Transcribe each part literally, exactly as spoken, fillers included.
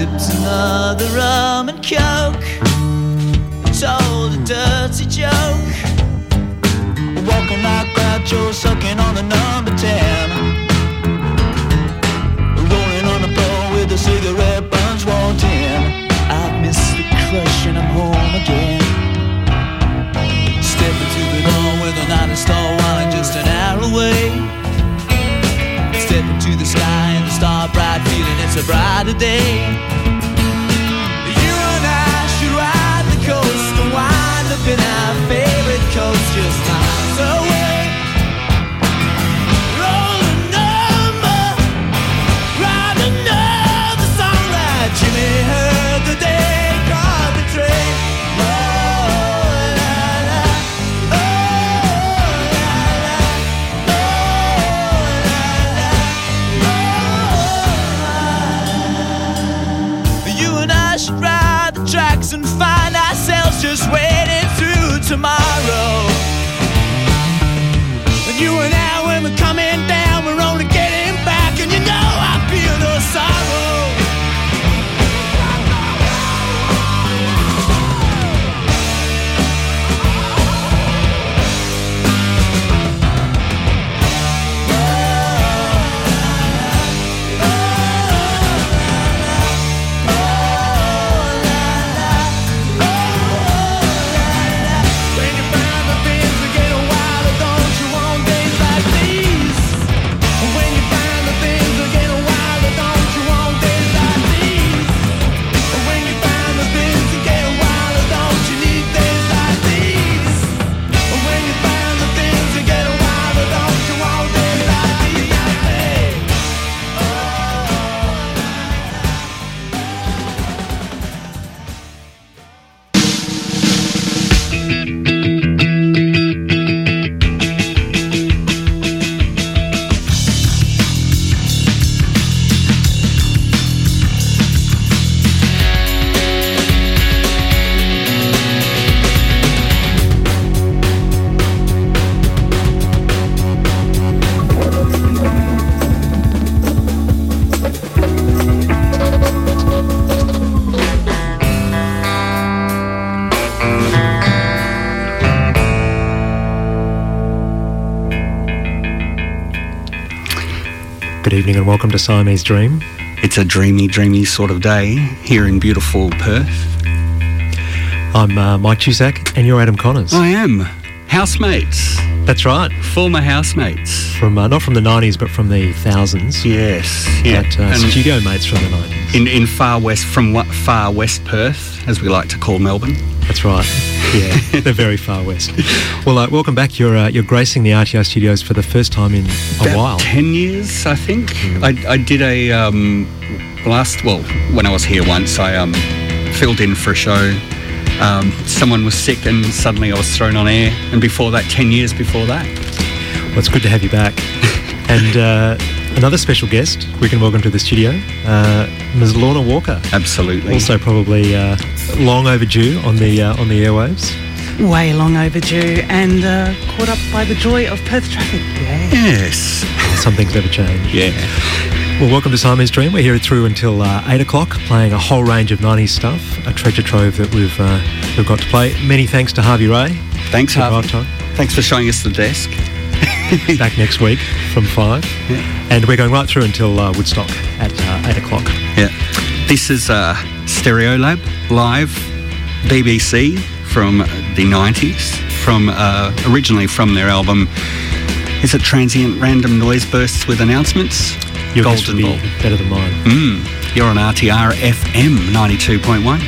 sipped another rum and coke, told a dirty joke, walking like Groucho, sucking on a number ten, rolling on the floor with a cigarette buns walked in. I miss the crush and I'm home again, stepping to the door with an honest star while I'm just an hour away. Stepping to the sky and the star bright, feeling it's a brighter day. You and I should ride the coast and wind up in our favorite coast, just miles away. Roll another, ride another song like Jimmy heard the day. Drive the train. And find ourselves just wading through tomorrow. And you and I, when we're coming down, we're only getting back, and you know I feel no sorrow. And welcome to Siamese Dream. It's a dreamy, dreamy sort of day here in beautiful Perth. I'm uh, Mike Tucak, and you're Adam Connors. I am. Housemates. That's right. Former housemates. From uh, not from the nineties, but from the thousands. Yes. Yeah. But, uh, studio mates from the nineties. In, in far west, from what, far west Perth, as we like to call Melbourne. That's right. Yeah, they're very far west. Well, uh, welcome back. You're uh, you're gracing the R T R studios for the first time in a About while. Ten years, I think. Mm. I, I did a um, last. Well, when I was here once, I um, filled in for a show. Um, someone was sick, and suddenly I was thrown on air. And before that, ten years before that. Well, it's good to have you back. And uh, another special guest we can welcome to the studio, uh, Miz Lorna Walker. Absolutely. Also, probably. Uh, Long overdue on the uh, on the airwaves. Way long overdue, and uh, caught up by the joy of Perth traffic. Yeah. Yes. Some things never change. Yeah. Well, welcome to Siamese Dream. We're here through until uh, eight o'clock, playing a whole range of nineties stuff, a treasure trove that we've uh, we've got to play. Many thanks to Harvey Ray. Thanks, Harvey. Time. Thanks for showing us the desk. Back next week from five, yeah. And we're going right through until uh, Woodstock at uh, eight o'clock. Yeah. This is uh, Stereolab, live B B C from the nineties, from uh, originally from their album, is it Transient Random Noise Bursts with Announcements? Your Golden be Ball. Better than mine. Mm, you're on R T R F M ninety-two point one.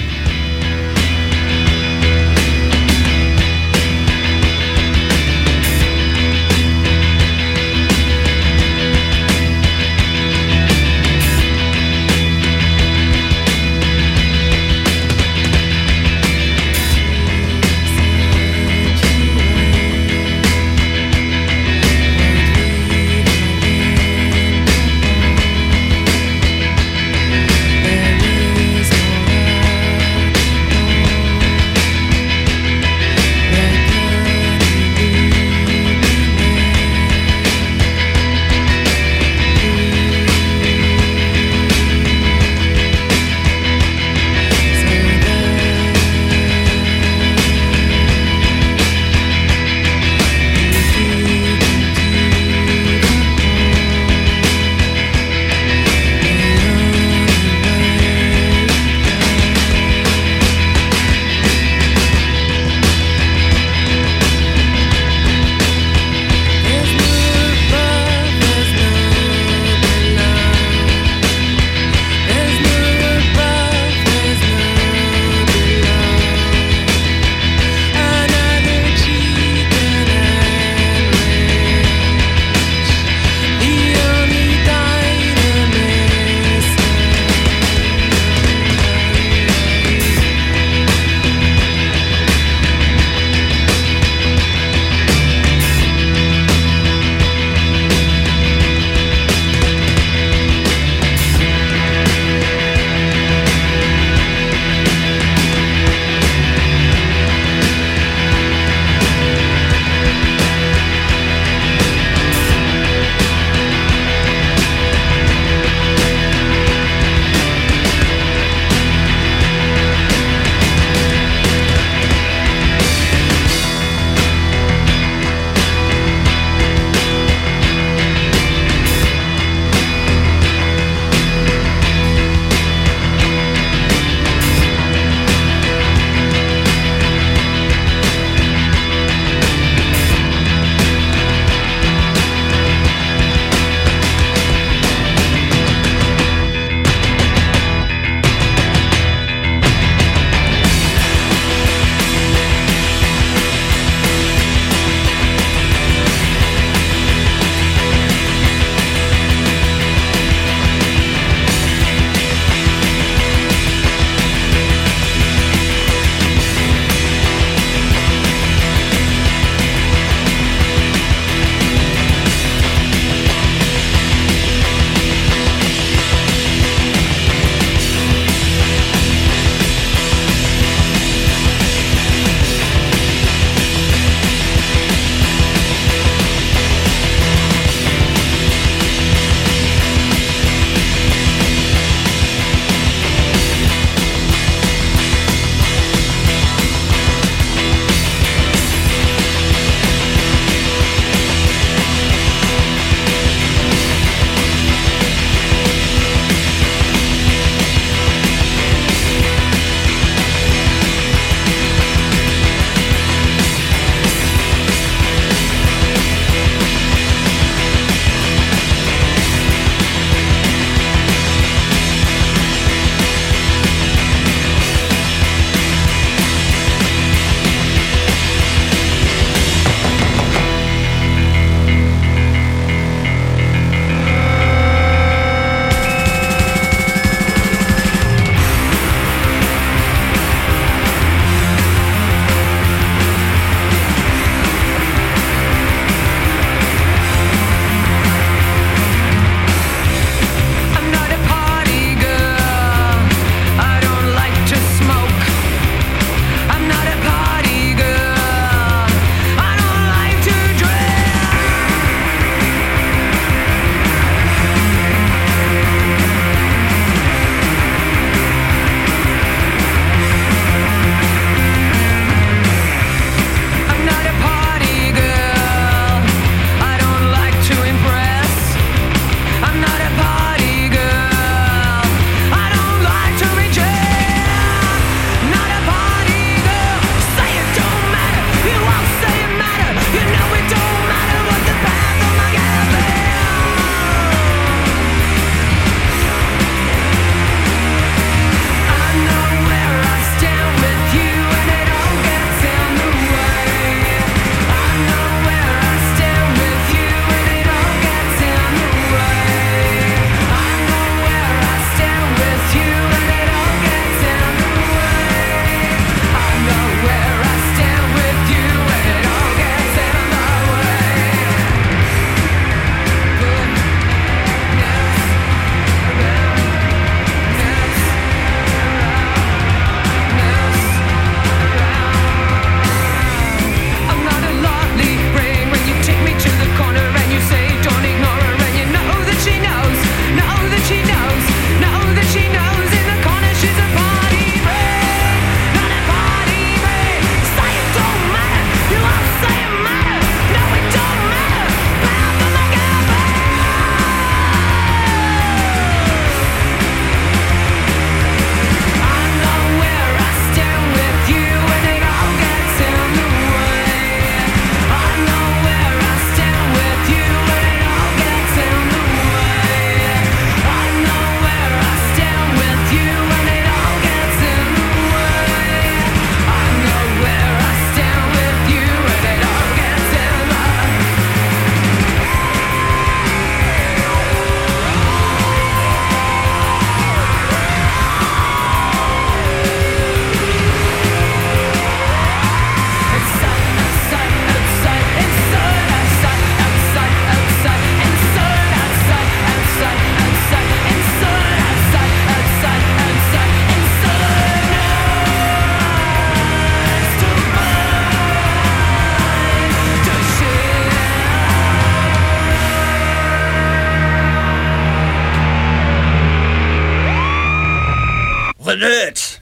The Dirt.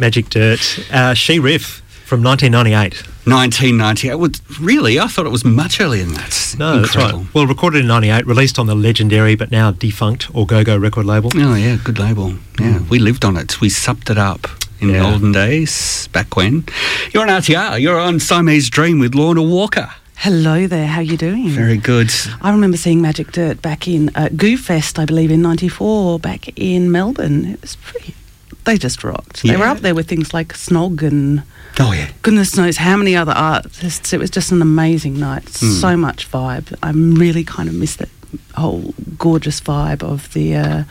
Magic Dirt. Uh, she Riff from nineteen ninety-eight. nineteen ninety-eight. Well, really? I thought it was much earlier than that. No, that's right. Well, recorded in ninety-eight, released on the legendary but now defunct Orgogo record label. Oh, yeah, good label. Yeah, mm. We lived on it. We supped it up in yeah. the olden days, back when. You're on R T R. You're on Siamese Dream with Lorna Walker. Hello there, how are you doing? Very good. I remember seeing Magic Dirt back in uh, Goo Fest, I believe, in ninety-four, back in Melbourne. It was pretty... They just rocked. Yeah. They were up there with things like Snog and... Oh, yeah. Goodness knows how many other artists. It was just an amazing night. Mm. So much vibe. I really kind of miss that whole gorgeous vibe of the uh,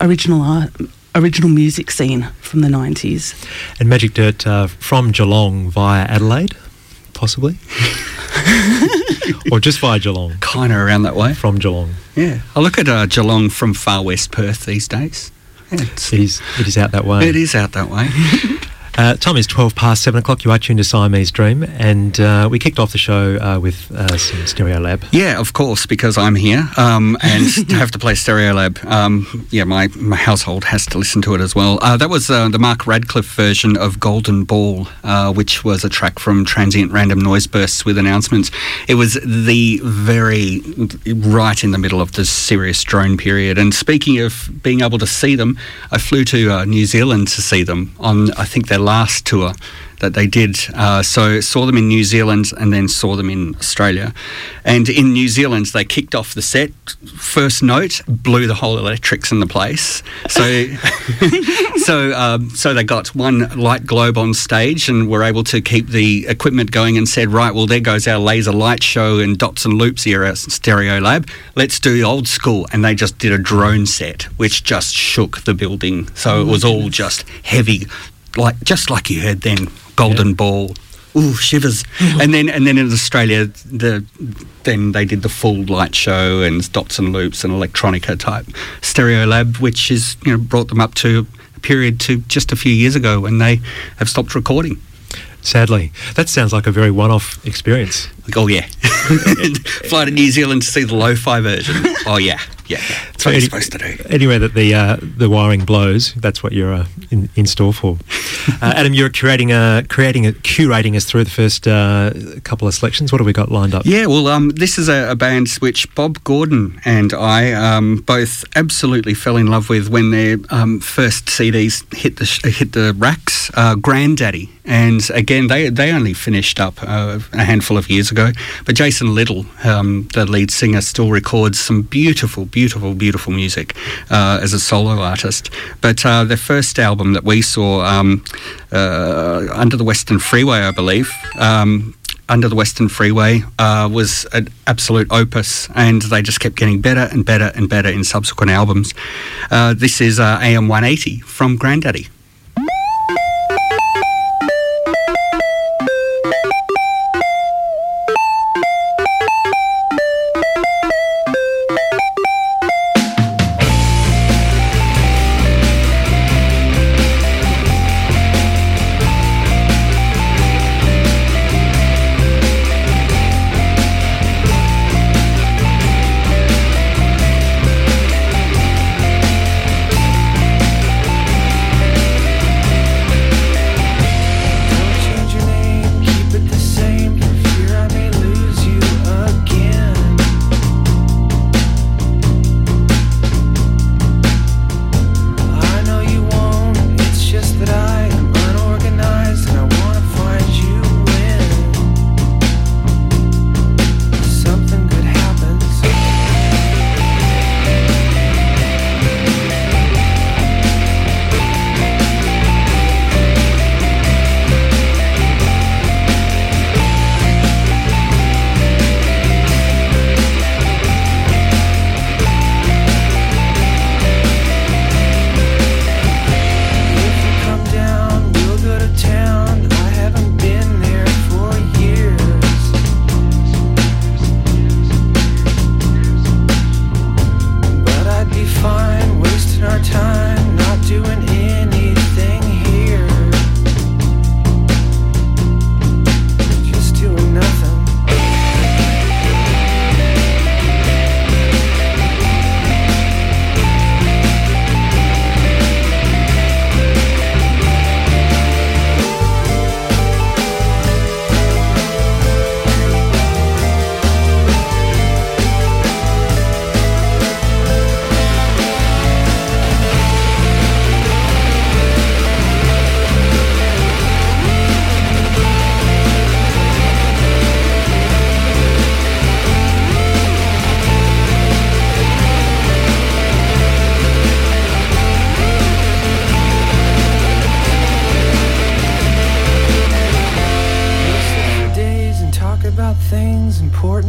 original art... original music scene from the nineties. And Magic Dirt uh, from Geelong via Adelaide, possibly? Or just via Geelong? Kind of around that way. From Geelong. Yeah. I look at uh, Geelong from far west Perth these days. Yeah, it's, it, is, it is out that way. It is out that way. uh, time is twelve past seven o'clock. You are tuned to Siamese Dream. And uh, we kicked off the show uh, with uh, some Stereolab. Yeah, of course, because I'm here um, and have to play Stereolab. Um, yeah, my, my household has to listen to it as well. Uh, that was uh, the Mark Radcliffe version of Golden Ball, uh, which was a track from Transient Random Noise Bursts with Announcements. It was the very... right in the middle of the serious drone period. And speaking of being able to see them, I flew to uh, New Zealand to see them on, I think, their last tour that they did. Uh, so saw them in New Zealand and then saw them in Australia. And in New Zealand, they kicked off the set. First note, blew the whole electrics in the place. So so, um, so they got one light globe on stage and were able to keep the equipment going and said, right, well, there goes our laser light show and dots and loops here at Stereolab. Let's do old school. And they just did a drone set, which just shook the building. So it was all just heavy, like just like you heard then, Golden yeah. Ball. Ooh, shivers. and then and then in Australia, the then they did the full light show and dots and loops and electronica type Stereolab, which is, you know, brought them up to a period to just a few years ago when they have stopped recording. Sadly. That sounds like a very one-off experience. Like, oh, yeah. Fly to New Zealand to see the lo-fi version. Oh, yeah. Yeah, yeah. That's what any, you're supposed to do. Anywhere that the uh, the wiring blows, that's what you're uh, in, in store for. uh, Adam, you're curating uh, creating a, curating us through the first uh, couple of selections. What have we got lined up? Yeah, well, um, this is a, a band which Bob Gordon and I um, both absolutely fell in love with when their um, first C Ds hit the sh- hit the racks. Uh, Granddaddy, and again, they they only finished up uh, a handful of years ago. But Jason Little, um, the lead singer, still records some beautiful. beautiful Beautiful, beautiful music uh, as a solo artist. But uh, their first album that we saw, um, uh, Under the Western Freeway, I believe, um, Under the Western Freeway, uh, was an absolute opus, and they just kept getting better and better and better in subsequent albums. Uh, this is uh, A M one eighty from Granddaddy.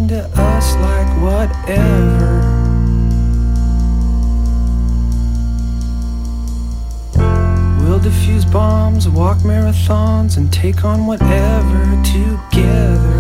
happened to us like whatever. We'll defuse bombs, walk marathons, and take on whatever together.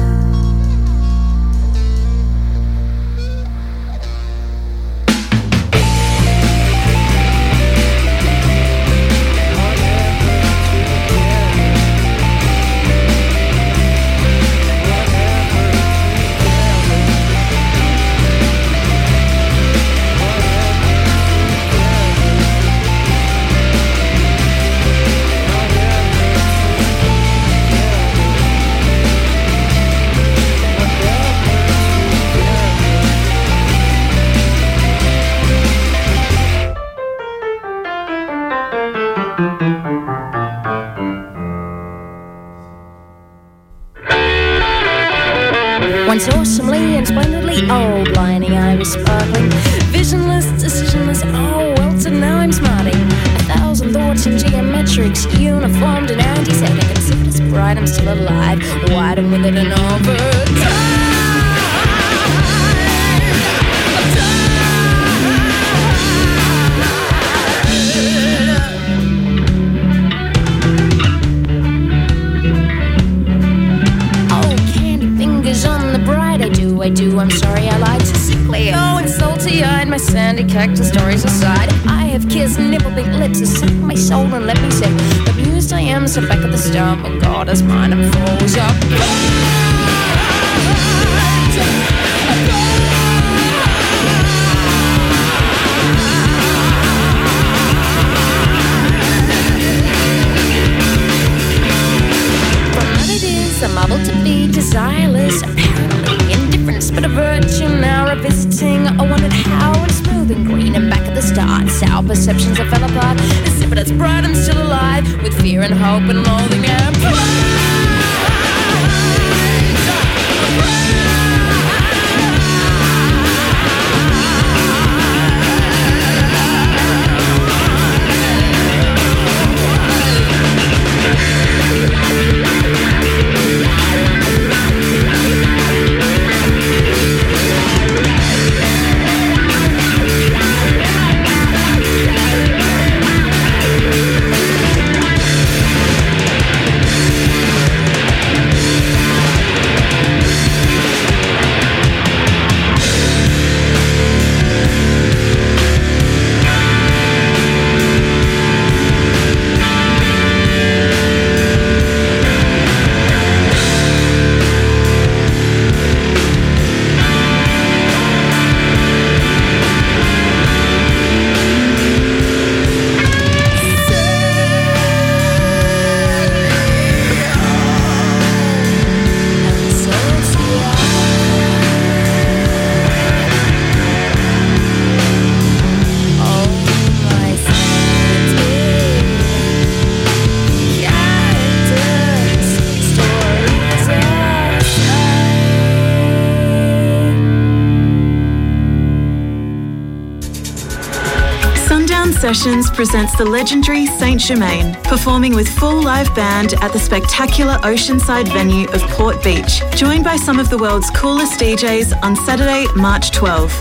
Sessions presents the legendary Saint Germain, performing with full live band at the spectacular Oceanside venue of Port Beach, joined by some of the world's coolest D Js on Saturday, March twelfth.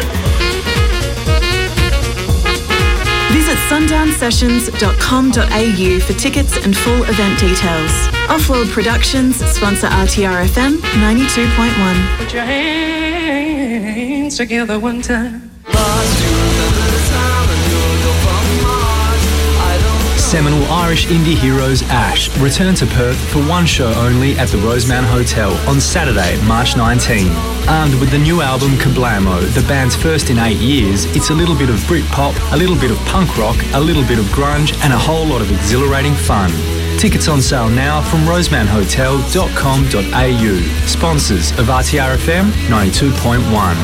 Visit sundown sessions dot com dot a u for tickets and full event details. Offworld Productions sponsor R T R F M ninety-two point one. Put your hands together one time. Seminal Irish indie heroes Ash return to Perth for one show only at the Rosemount Hotel on Saturday, March nineteenth. Armed with the new album Kablamo, the band's first in eight years, it's a little bit of Britpop, a little bit of punk rock, a little bit of grunge, and a whole lot of exhilarating fun. Tickets on sale now from rosemount hotel dot com dot a u. Sponsors of R T R F M ninety-two point one.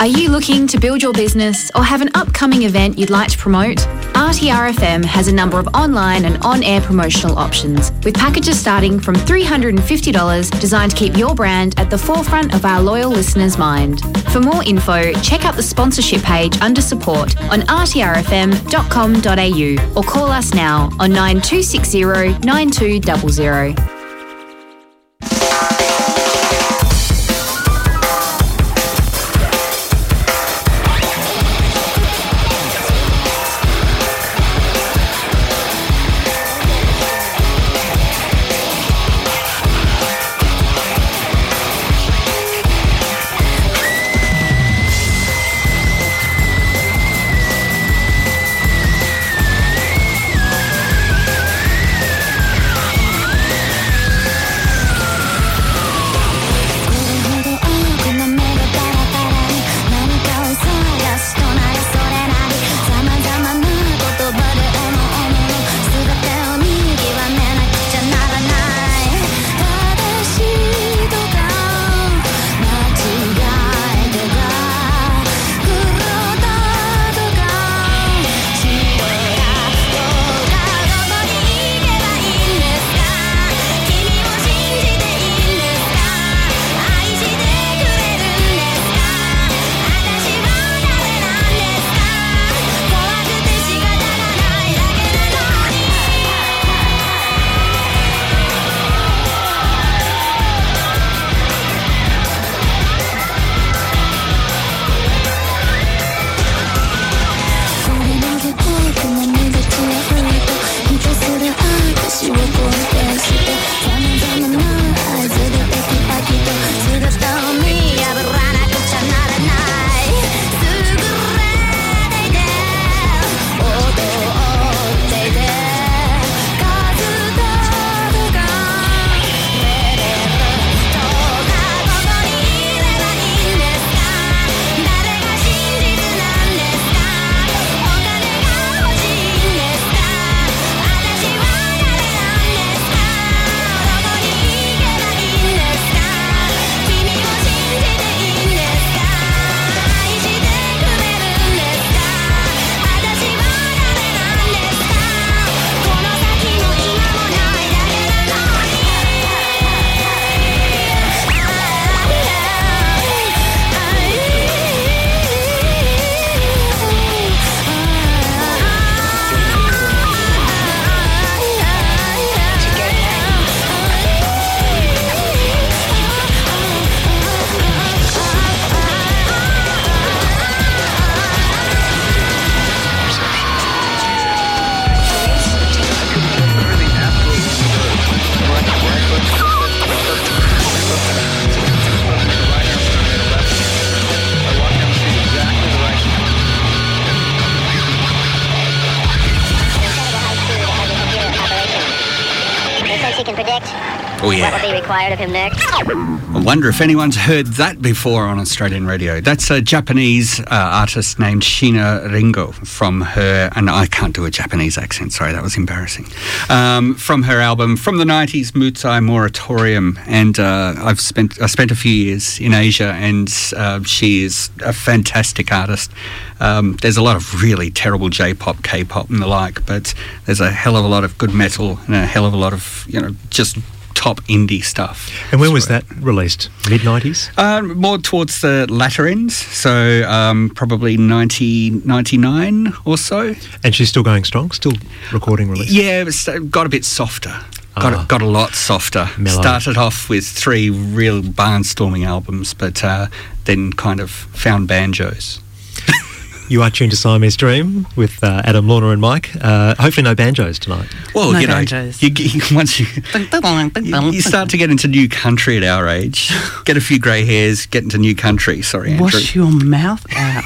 Are you looking to build your business or have an upcoming event you'd like to promote? R T R F M has a number of online and on-air promotional options, with packages starting from three hundred fifty dollars designed to keep your brand at the forefront of our loyal listeners' mind. For more info, check out the sponsorship page under support on r t r f m dot com dot a u or call us now on nine two six zero nine two zero zero. Of him next. I wonder if anyone's heard that before on Australian radio. That's a Japanese uh, artist named Shina Ringo from her, and I can't do a Japanese accent, sorry, that was embarrassing, um, from her album from the nineties, Mutsai Moratorium. And uh, I've spent I spent a few years in Asia, and uh, she is a fantastic artist. Um, there's a lot of really terrible J-pop, K-pop and the like, but there's a hell of a lot of good metal and a hell of a lot of, you know, just top indie stuff. And when was that released? mid nineties? Uh, more towards the latter ends, so um, probably ninety, ninety-nine or so. And she's still going strong? Still recording releases? Yeah, it's got a bit softer. Got, ah, got a lot softer. Mellow. Started off with three real barnstorming albums, but uh, then kind of found banjos. You are tuned to Siamese Dream with uh, Adam, Lorna and Mike. Uh, hopefully no banjos tonight. Well, no you know, banjos. You, you, once you, you, you start to get into new country at our age, get a few grey hairs, get into new country. Sorry, Andrew. Wash your mouth out.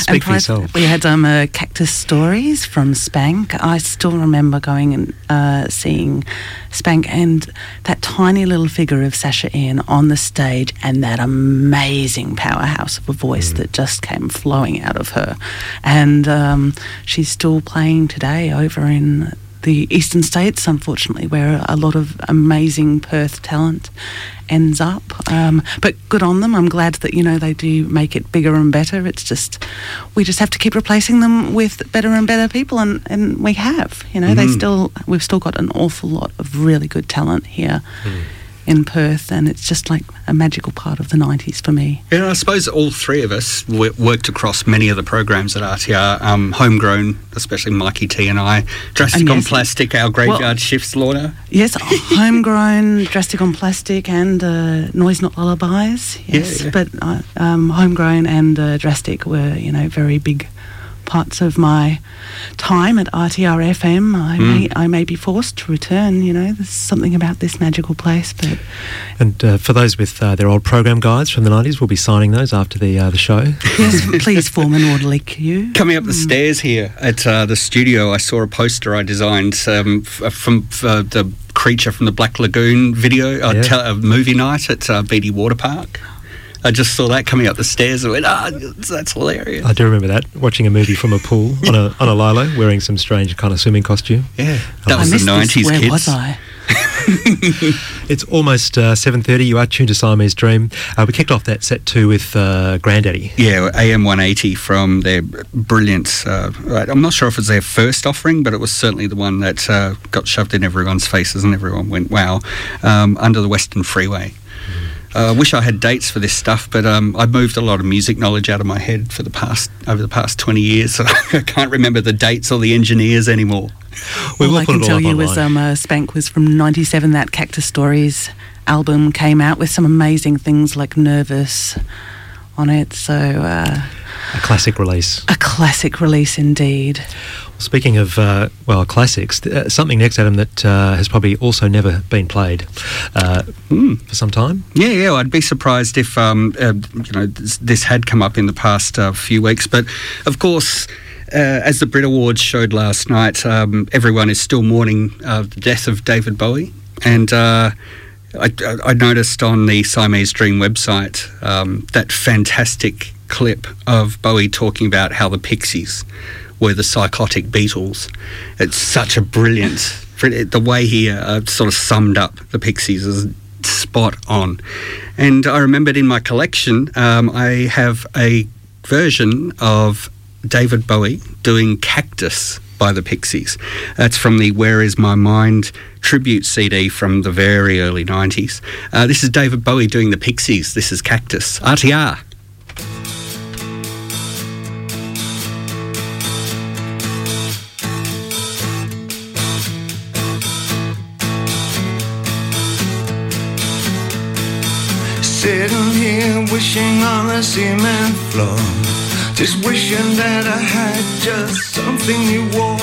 Speak for yourself. We had um, uh, Cactus Stories from Spank. I still remember going and uh, seeing Spank and that tiny little figure of Sasha Ian on the stage and that amazing powerhouse of a voice mm. that just came flowing out of her, and um, she's still playing today over in the eastern states, unfortunately, where a lot of amazing Perth talent ends up, um, but good on them. I'm glad that, you know, they do make it bigger and better. It's just we just have to keep replacing them with better and better people, and, and we have, you know, mm-hmm. they still we've still got an awful lot of really good talent here mm. in Perth, and it's just like a magical part of the nineties for me. Yeah, I suppose all three of us w- worked across many of the programs at R T R, um, Homegrown, especially Mikey T and I, Drastic and yes, on Plastic, our graveyard well, shifts, Lorna. Yes, Homegrown, Drastic on Plastic and uh, Noise Not Lullabies, yes, yeah, yeah. but uh, um, Homegrown and uh, Drastic were, you know, very big parts of my time at R T R F M. I, mm. may, I may be forced to return, you know, there's something about this magical place. But And uh, for those with uh, their old program guides from the nineties, we'll be signing those after the uh, the show. Yes, please form an orderly queue. Coming up the mm. stairs here at uh, the studio, I saw a poster I designed um, f- from f- uh, the creature from the Black Lagoon video, uh, yeah. te- uh, movie night at uh, Beatty Water Park. I just saw that coming up the stairs and went, ah, oh, that's hilarious. I do remember that, watching a movie from a pool on a on a lilo, wearing some strange kind of swimming costume. Yeah, that um, was I the nineties kids. Where was I? It's almost uh, seven thirty. You are tuned to Siamese Dream. Uh, we kicked off that set two with uh, Granddaddy. Yeah, A M one eighty from their brilliant, uh, right, I'm not sure if it was their first offering, but it was certainly the one that uh, got shoved in everyone's faces and everyone went, wow, um, Under the Western Freeway. Mm. I uh, wish I had dates for this stuff, but um, I moved a lot of music knowledge out of my head for the past over the past twenty years, so I can't remember the dates or the engineers anymore. We all will I can tell you was um, uh, Spank was from ninety-seven. That Cactus Stories album came out with some amazing things like Nervous on it, so... Uh, A classic release. A classic release indeed. Speaking of, uh, well, classics, uh, something next, Adam, that uh, has probably also never been played uh, mm. for some time. Yeah, yeah, well, I'd be surprised if, um, uh, you know, this, this had come up in the past uh, few weeks. But, of course, uh, as the Brit Awards showed last night, um, everyone is still mourning uh, the death of David Bowie. And uh, I, I noticed on the Siamese Dream website um, that fantastic clip of Bowie talking about how the Pixies were the psychotic Beatles. It's such a brilliant... The way he uh, sort of summed up the Pixies is spot on. And I remembered in my collection, um, I have a version of David Bowie doing Cactus by the Pixies. That's from the Where Is My Mind tribute C D from the very early nineties. Uh, this is David Bowie doing the Pixies. This is Cactus. R T R. Sitting here wishing on the cement floor, just wishing that I had just something you wore.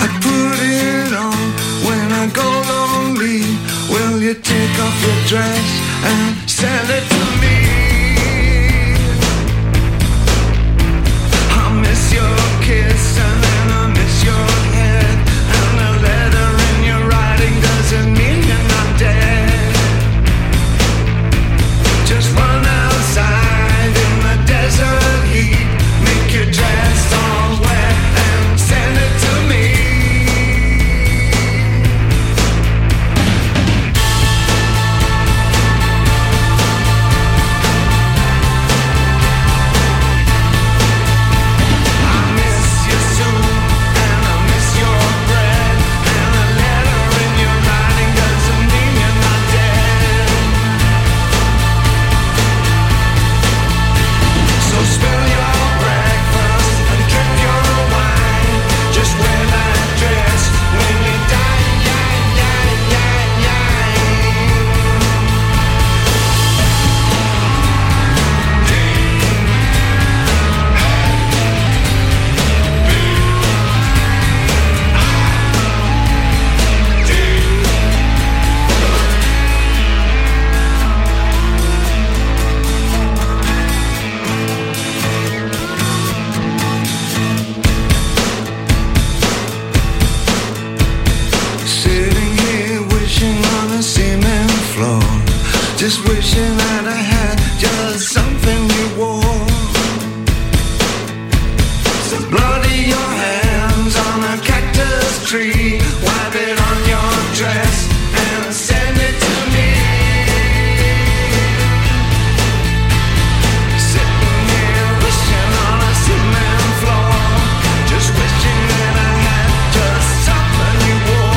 I put it on when I go lonely. Will you take off your dress and sell it to me? I miss your kiss and then I miss your head, and the letter in your writing doesn't mean you're not dead. Just run outside in the desert heat, make your dress all wet and send it to me. I miss your soup and I miss your bread, and the letter in your writing doesn't mean you're not dead. So spill your breakfast and drink your wine. Just wear that dress when you die, die, die, die, Sitting here wishing on a cement floor, just wishing that I had just something you wore. So bloody your hands on a cactus tree, wipe it on your dress and send it to me. Sitting here wishing on a cement floor, just wishing that I had just something you wore.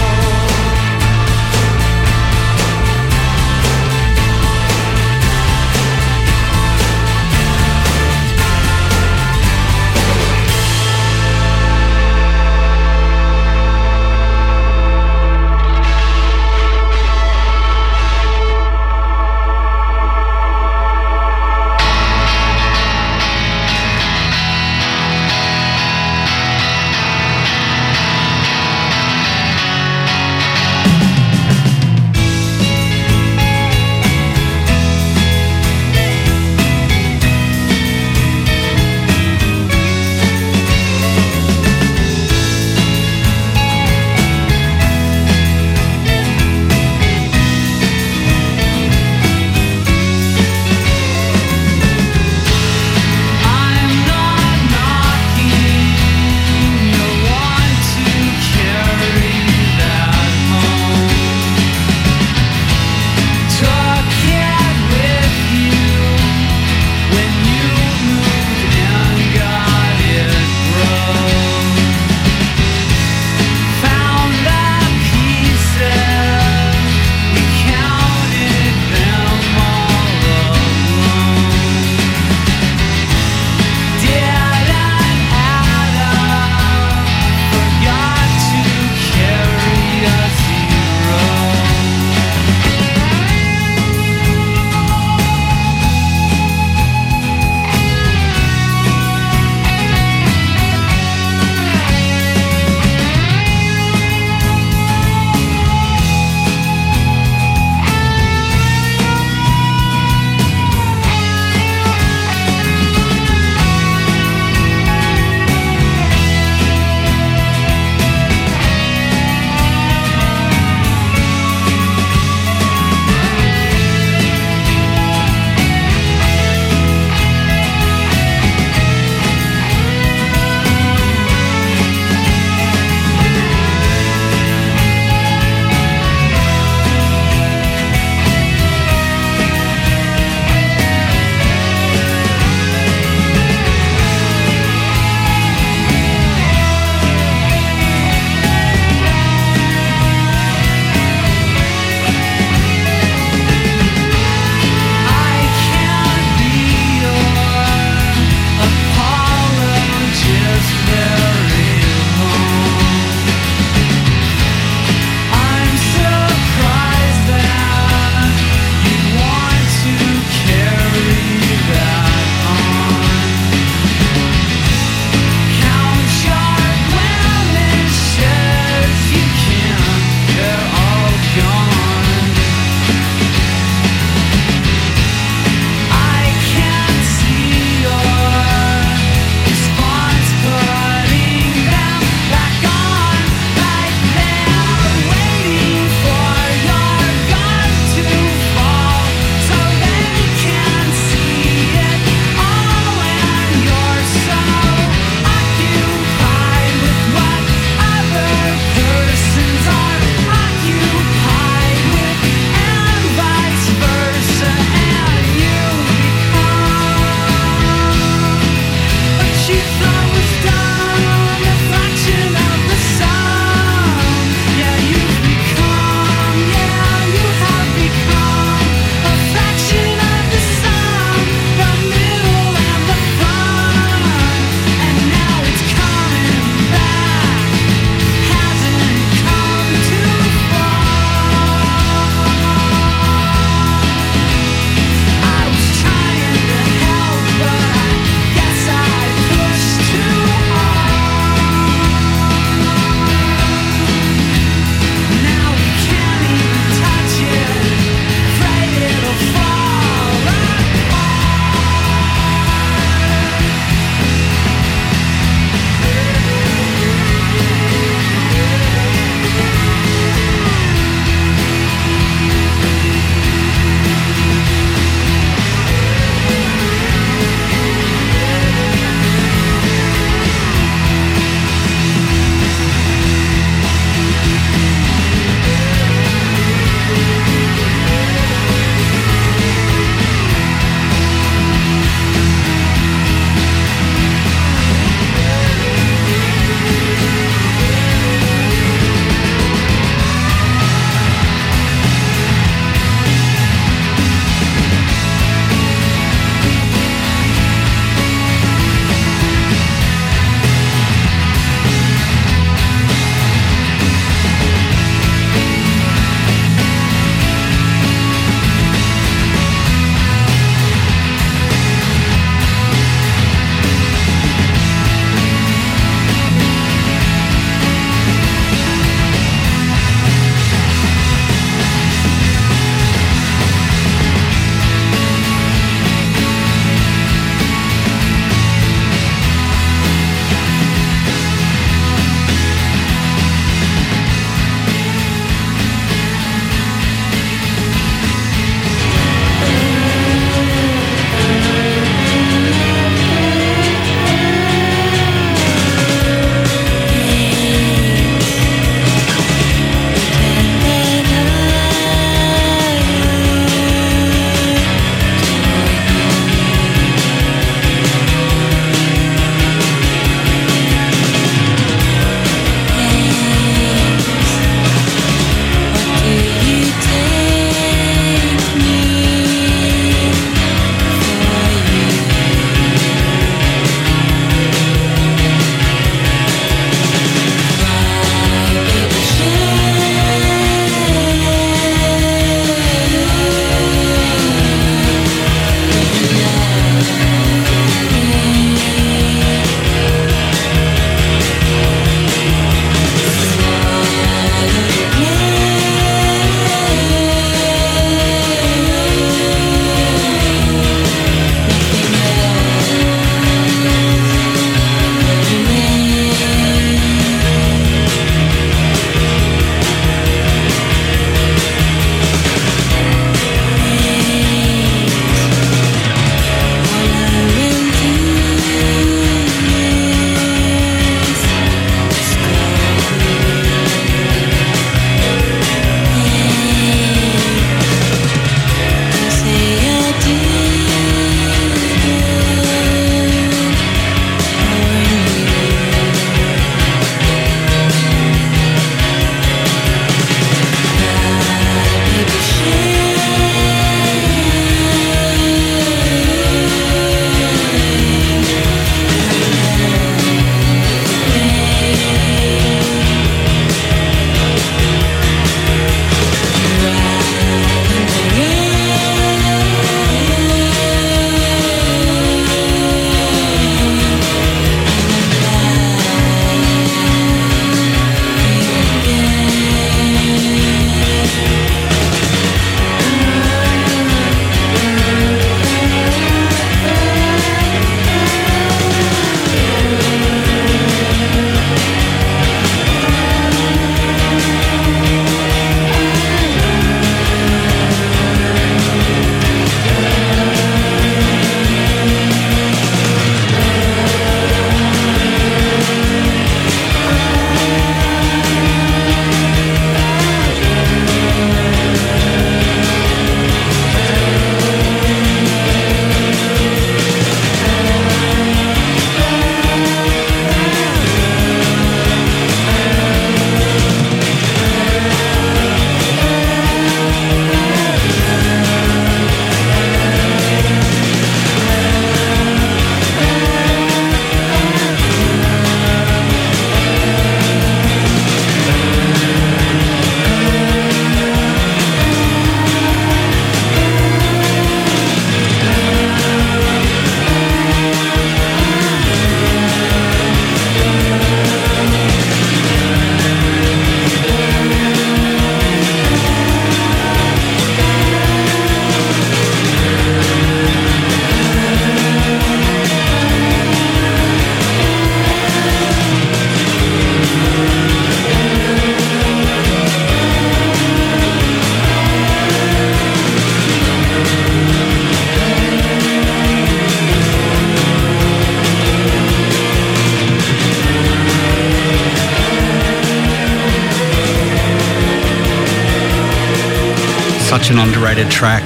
such an underrated track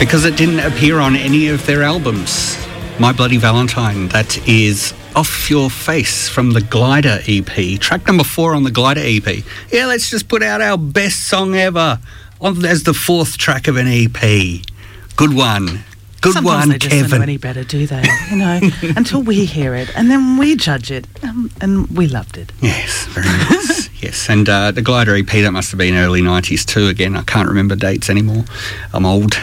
because it didn't appear on any of their albums. My Bloody Valentine, that is Off Your Face from the Glider E P. Track number four on the Glider E P. Yeah, let's just put out our best song ever on, as the fourth track of an E P. Good one. Good Sometimes one, they just Kevin. Don't know any better, do they? You know, until we hear it and then we judge it, um, and we loved it. Yes, very nice. Yes, and uh, the Glider E P, that must have been early nineties too. Again, I can't remember dates anymore. I'm old.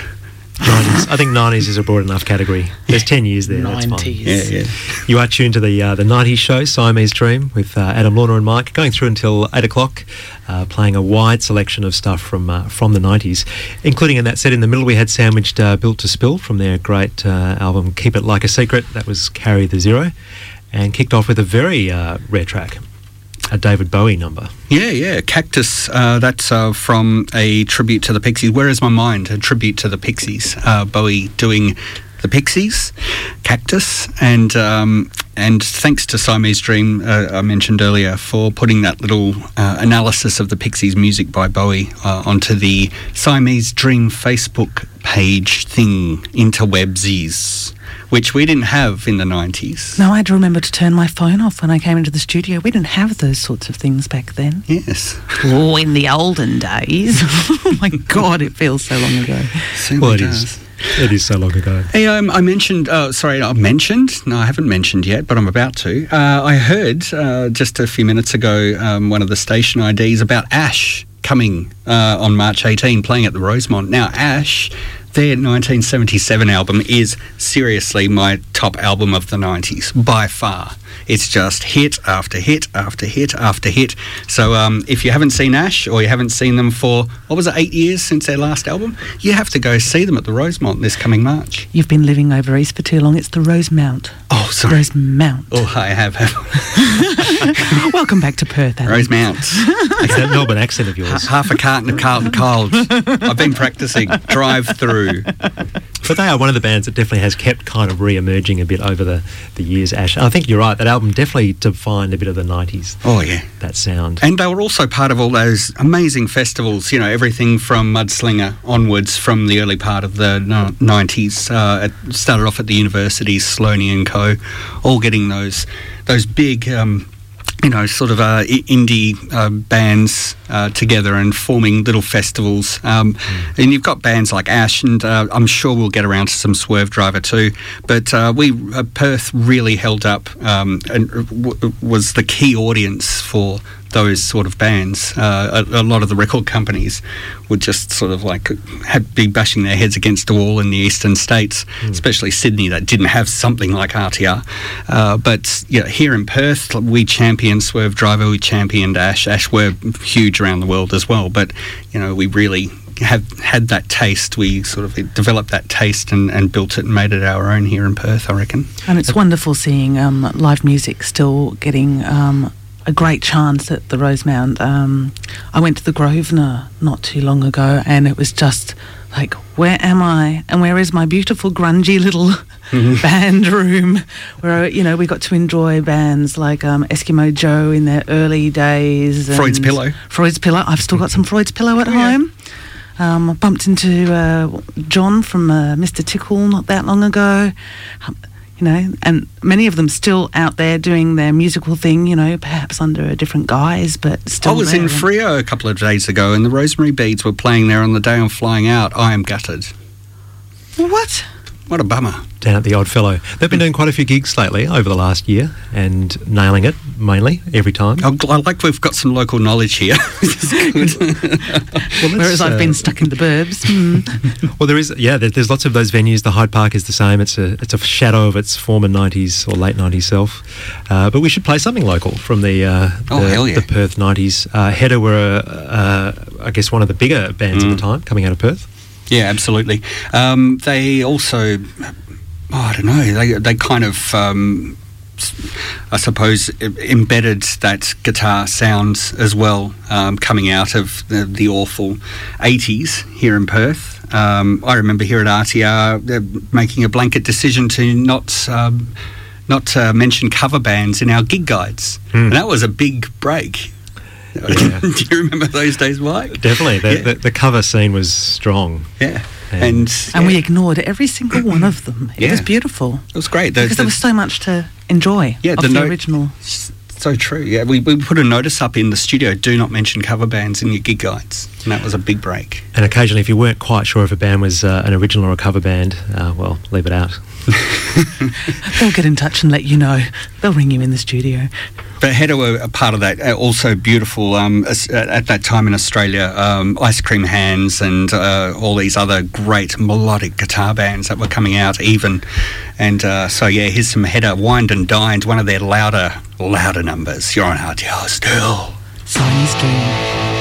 nineties. I think nineties is a broad enough category. There's ten years there. nineties. That's fine. Yeah, yeah. You are tuned to the uh, the nineties show, Siamese Dream, with uh, Adam, Lorna, and Mike, going through until eight o'clock. Uh, playing a wide selection of stuff from uh, from the nineties, including in that set in the middle we had sandwiched uh, Built to Spill from their great uh, album Keep It Like a Secret. That was Carry the Zero, and kicked off with a very uh, rare track, a David Bowie number. Yeah, yeah, Cactus, uh, that's uh, from a tribute to the Pixies. Where Is My Mind? A tribute to the Pixies. Uh, Bowie doing the Pixies, Cactus, and um, and thanks to Siamese Dream, uh, I mentioned earlier, for putting that little uh, analysis of the Pixies music by Bowie uh, onto the Siamese Dream Facebook page thing, interwebsies, which we didn't have in the nineties. No, I had to remember to turn my phone off when I came into the studio. We didn't have those sorts of things back then. Yes. Oh, in the olden days. Oh, my God, it feels so long ago. Well, it is. It is so long ago. Hey, um, I mentioned, uh, sorry, I mentioned, no, I haven't mentioned yet, but I'm about to. Uh, I heard uh, just a few minutes ago um, one of the station I Ds about Ash coming uh, on March eighteenth, playing at the Rosemount. Now, Ash, their nineteen seventy-seven album is seriously my top album of the nineties, by far. It's just hit after hit after hit after hit. So um, if you haven't seen Ash, or you haven't seen them for, what was it, eight years since their last album, you have to go see them at the Rosemount this coming March. You've been living over East for too long. It's the Rosemount. Oh, sorry. Rosemount. Oh, I have. have. Welcome back to Perth, Adam. Rosemount. It's that Melbourne accent of yours. H- half a carton of Carlton Cold. I've been practising. Drive through. But they are one of the bands that definitely has kept kind of re-emerging a bit over the, the years, Ash. I think you're right. That album definitely defined a bit of the nineties. Oh, yeah. That sound. And they were also part of all those amazing festivals, you know, everything from Mudslinger onwards from the early part of the nineties. Uh, it started off at the universities, Sloaney and Co., all getting those those big, um, you know, sort of uh, indie uh, bands uh, together and forming little festivals. Um, mm. And you've got bands like Ash, and uh, I'm sure we'll get around to some Swerve Driver too. But uh, we uh, Perth really held up um, and w- was the key audience for those sort of bands. Uh, a, a lot of the record companies would just sort of like have, be bashing their heads against the wall in the eastern states, mm. especially Sydney, that didn't have something like R T R. Uh, but yeah, here in Perth, we championed Swerve Driver, we championed Ash. Ash were huge around the world as well, but you know, we really have had that taste. We sort of developed that taste and, and built it and made it our own here in Perth, I reckon. And it's wonderful seeing um, live music still getting Um a great chance at the Rosemount. Um, I went to the Grosvenor not too long ago, and it was just like, where am I? And where is my beautiful grungy little mm-hmm. band room? Where, you know, we got to enjoy bands like um, Eskimo Joe in their early days. And Freud's Pillow. Freud's Pillow. I've still got some Freud's Pillow at oh, home. Yeah. Um, I bumped into uh, John from uh, Mister Tickle not that long ago. Um, You know, and many of them still out there doing their musical thing, you know, perhaps under a different guise, but still I was there. In Frio a couple of days ago, and the Rosemary Beads were playing there on the day I'm flying out. I am gutted. What? What a bummer. Down at the Odd Fellow. They've been doing quite a few gigs lately over the last year and nailing it, mainly, every time. I like we've got some local knowledge here. Well, whereas uh, I've been stuck in the burbs. Mm. Well, there is, yeah, there, there's lots of those venues. The Hyde Park is the same. It's a it's a shadow of its former nineties or late nineties self. Uh, but we should play something local from the uh, oh, the, hell yeah. the Perth nineties. Uh, Hedda were, uh, I guess, one of the bigger bands mm. at the time coming out of Perth. Yeah, absolutely. Um, they also, oh, I don't know, they they kind of, um, I suppose, embedded that guitar sound as well, um, coming out of the, the awful eighties here in Perth. Um, I remember here at R T R, they're making a blanket decision to not um, not uh, mention cover bands in our gig guides. Mm. And that was a big break. Oh, yeah. Do you remember those days, Mike? Definitely. The, yeah. the, the cover scene was strong. Yeah. And and, yeah. and we ignored every single one of them. It yeah. was beautiful. It was great. The, because the, there was so much to enjoy yeah, of the, the no- original. So true. Yeah, we, we put a notice up in the studio, do not mention cover bands in your gig guides. And that was a big break. And occasionally, if you weren't quite sure if a band was uh, an original or a cover band, uh, well, leave it out. They'll get in touch and let you know. They'll ring you in the studio. But Hedda were a part of that. Also beautiful um, at that time in Australia, um, Ice Cream Hands and uh, all these other great melodic guitar bands that were coming out even. And uh, so, yeah, here's some Hedda, Wined and Dined, one of their louder, louder numbers. You're on R T R still. Siamese Dream.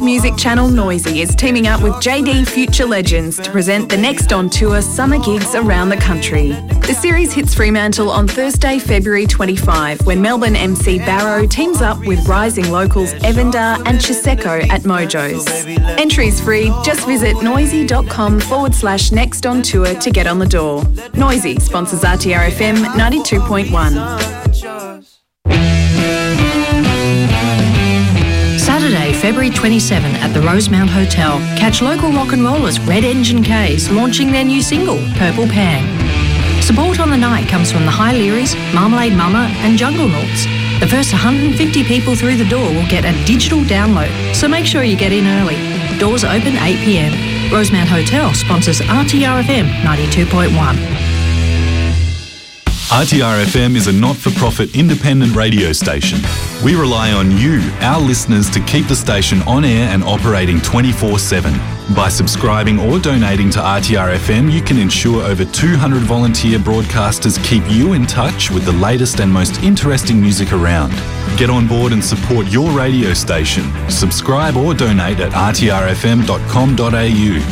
Music channel Noisy is teaming up with J D Future Legends to present the next on tour summer gigs around the country. The series hits Fremantle on Thursday, February twenty-fifth, when Melbourne M C Barrow teams up with rising locals Evander and Chiseko at Mojo's. Entries free, just visit noisy.com forward slash next on tour to get on the door. Noisy sponsors R T R F M ninety-two point one. Saturday, February twenty-seventh at the Rosemount Hotel, catch local rock and rollers Red Engine K's launching their new single, Purple Pan. Support on the night comes from the High Learys, Marmalade Mama and Jungle Noughts. The first one hundred fifty people through the door will get a digital download, so make sure you get in early. Doors open eight p.m. Rosemount Hotel sponsors R T R F M ninety-two point one. R T R F M is a not-for-profit independent radio station. We rely on you, our listeners, to keep the station on air and operating twenty-four seven. By subscribing or donating to R T R F M, you can ensure over two hundred volunteer broadcasters keep you in touch with the latest and most interesting music around. Get on board and support your radio station. Subscribe or donate at r t r f m dot com dot a u.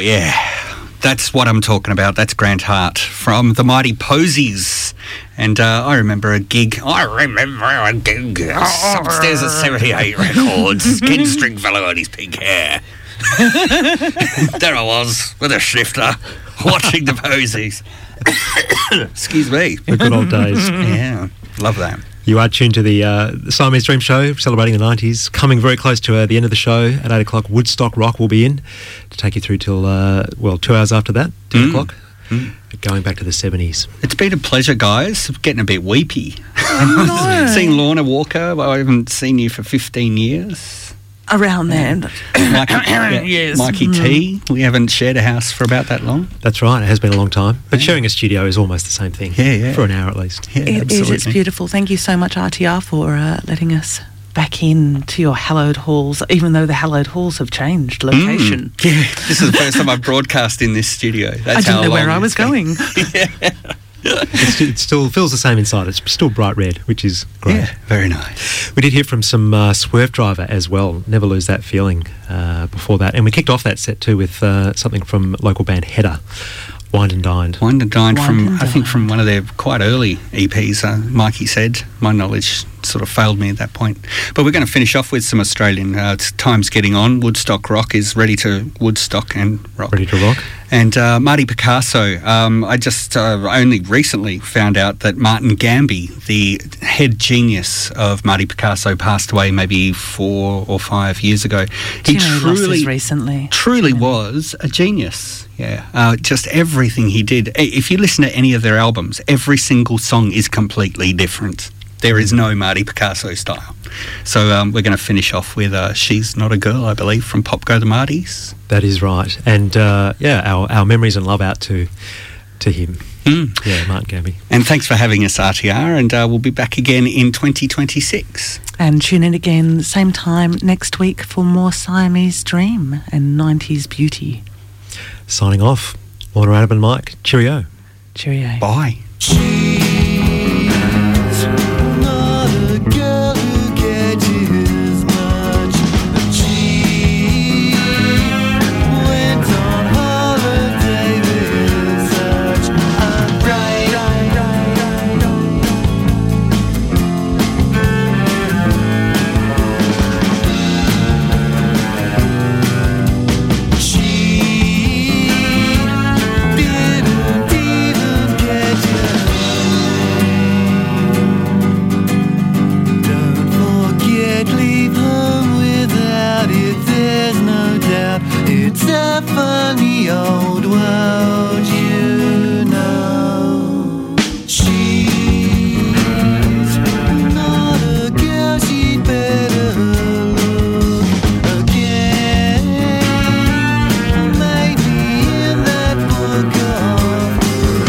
yeah. That's what I'm talking about. That's Grant Hart from the Mighty Posies. And uh, I remember a gig. I remember a gig. Oh, upstairs at seventy-eight Records. Skin string fellow on his pink hair. There I was with a shifter watching the Posies. Excuse me. The good old days. Yeah. Love that. You are tuned to the uh, Siamese Dream Show, celebrating the nineties. Coming very close to uh, the end of the show at eight o'clock, Woodstock Rock will be in to take you through till, uh, well, two hours after that, ten mm. o'clock. Mm. Going back to the seventies. It's been a pleasure, guys. I'm getting a bit weepy. I know. Seeing Lorna Walker, well, I haven't seen you for fifteen years. Around there. Mikey, yes. Mikey mm. T, we haven't shared a house for about that long. That's right. It has been a long time. But yeah. sharing a studio is almost the same thing. Yeah, yeah. For an hour at least. Yeah, it absolutely. is. It's beautiful. Thank you so much, R T R, for uh, letting us back in to your hallowed halls, even though the hallowed halls have changed location. Mm. Yeah. This is the first time I've broadcast in this studio. That's I didn't how know where I was going. yeah. It's, it still feels the same inside. It's still bright red, which is great. Yeah, very nice. We did hear from some uh, Swerve Driver as well. Never lose that feeling uh, before that. And we kicked off that set too with uh, something from local band Hedda, Wined and Dined. Wined and Dined, Wined from, and I think, from one of their quite early E Ps, uh, Mikey said. My knowledge sort of failed me at that point. But we're going to finish off with some Australian. Uh, it's, time's getting on. Woodstock Rock is ready to Woodstock and rock. Ready to rock. And uh, Marty Picasso. Um, I just uh, only recently found out that Martin Gamby, the head genius of Marty Picasso, passed away maybe four or five years ago. Do he you know truly, lost his recently. truly yeah. was a genius. Yeah, uh, just everything he did. If you listen to any of their albums, every single song is completely different. There is no Marty Picasso style. So um, we're going to finish off with uh, She's Not a Girl, I believe, from Pop Go the Martys. That is right. And, uh, yeah, our, our memories and love out to to him. Mm. Yeah, Martin Gamby. And thanks for having us, R T R, and uh, we'll be back again in twenty twenty-six. And tune in again same time next week for more Siamese Dream and nineties beauty. Signing off, Lorna, Adam and Mike, cheerio. Cheerio. Bye.